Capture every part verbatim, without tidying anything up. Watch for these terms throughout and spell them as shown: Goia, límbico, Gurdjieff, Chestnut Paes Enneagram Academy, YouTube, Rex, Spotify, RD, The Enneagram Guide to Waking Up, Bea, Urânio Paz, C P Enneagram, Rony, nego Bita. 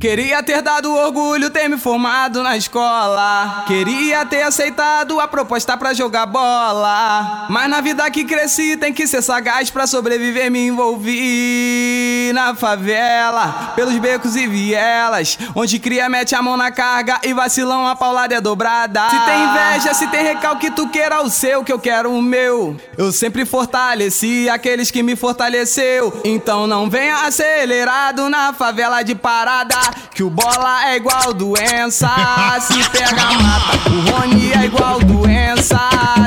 Queria ter dado orgulho, ter me formado na escola. Queria ter aceitado a proposta pra jogar bola. Mas na vida que cresci tem que ser sagaz pra sobreviver. Me envolvi na favela, pelos becos e vielas, onde cria mete a mão na carga e vacilão a paulada é dobrada. Se tem inveja, se tem recalque, tu queira o seu que eu quero o meu. Eu sempre fortaleci aqueles que me fortaleceu. Então não venha acelerado na favela de parada, que o bola é igual doença, se pega mata. O Rony é igual doença,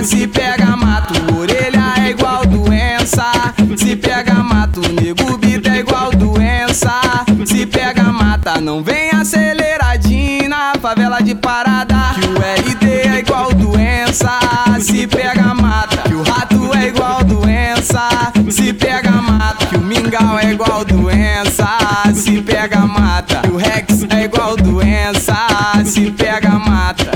se pega mata. O Orelha é igual doença, se pega mata. O nego Bita é igual doença, se pega mata. Não vem aceleradinho na favela de parada, que o R D é igual doença, se pega mata. Que o rato é igual doença, se pega mata. Que o mingau é igual doença, se pega mata. Que o Rex é igual doença, se pega mata.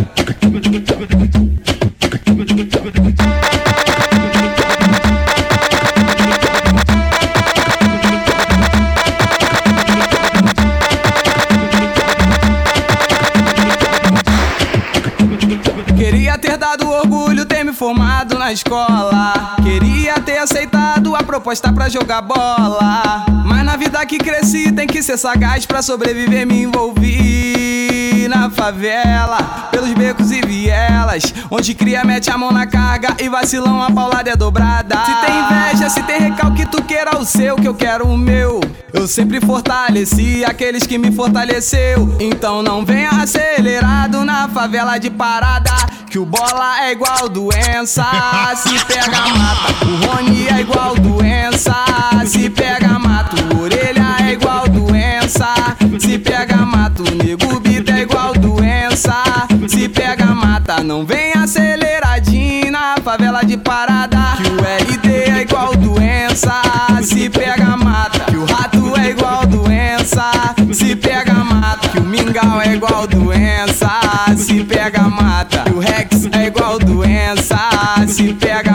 Queria ter dado orgulho, ter me formado na escola. Queria ter aceitado a proposta pra jogar bola. Mas na vida que cresci tem que ser sagaz pra sobreviver. Me envolvi na favela, pelos becos e vielas, onde cria mete a mão na carga e vacilão a paulada é dobrada. Se tem inveja, se tem recalque, tu queira o seu que eu quero o meu. Eu sempre fortaleci aqueles que me fortaleceu. Então não venha acelerado na favela de parada, que o bola é igual doença, se pega mata. O Rony é igual doença, se pega mata. O Orelha é igual doença, se pega mata. O nego Bita é igual doença, se pega mata. Não vem aceleradinho na favela de parada, que o R D é igual doença, se pega mata. Que o rato é igual doença, se pega mata. Que o mingau é igual doença, se pega mata. Que o Rex é igual doença, se pega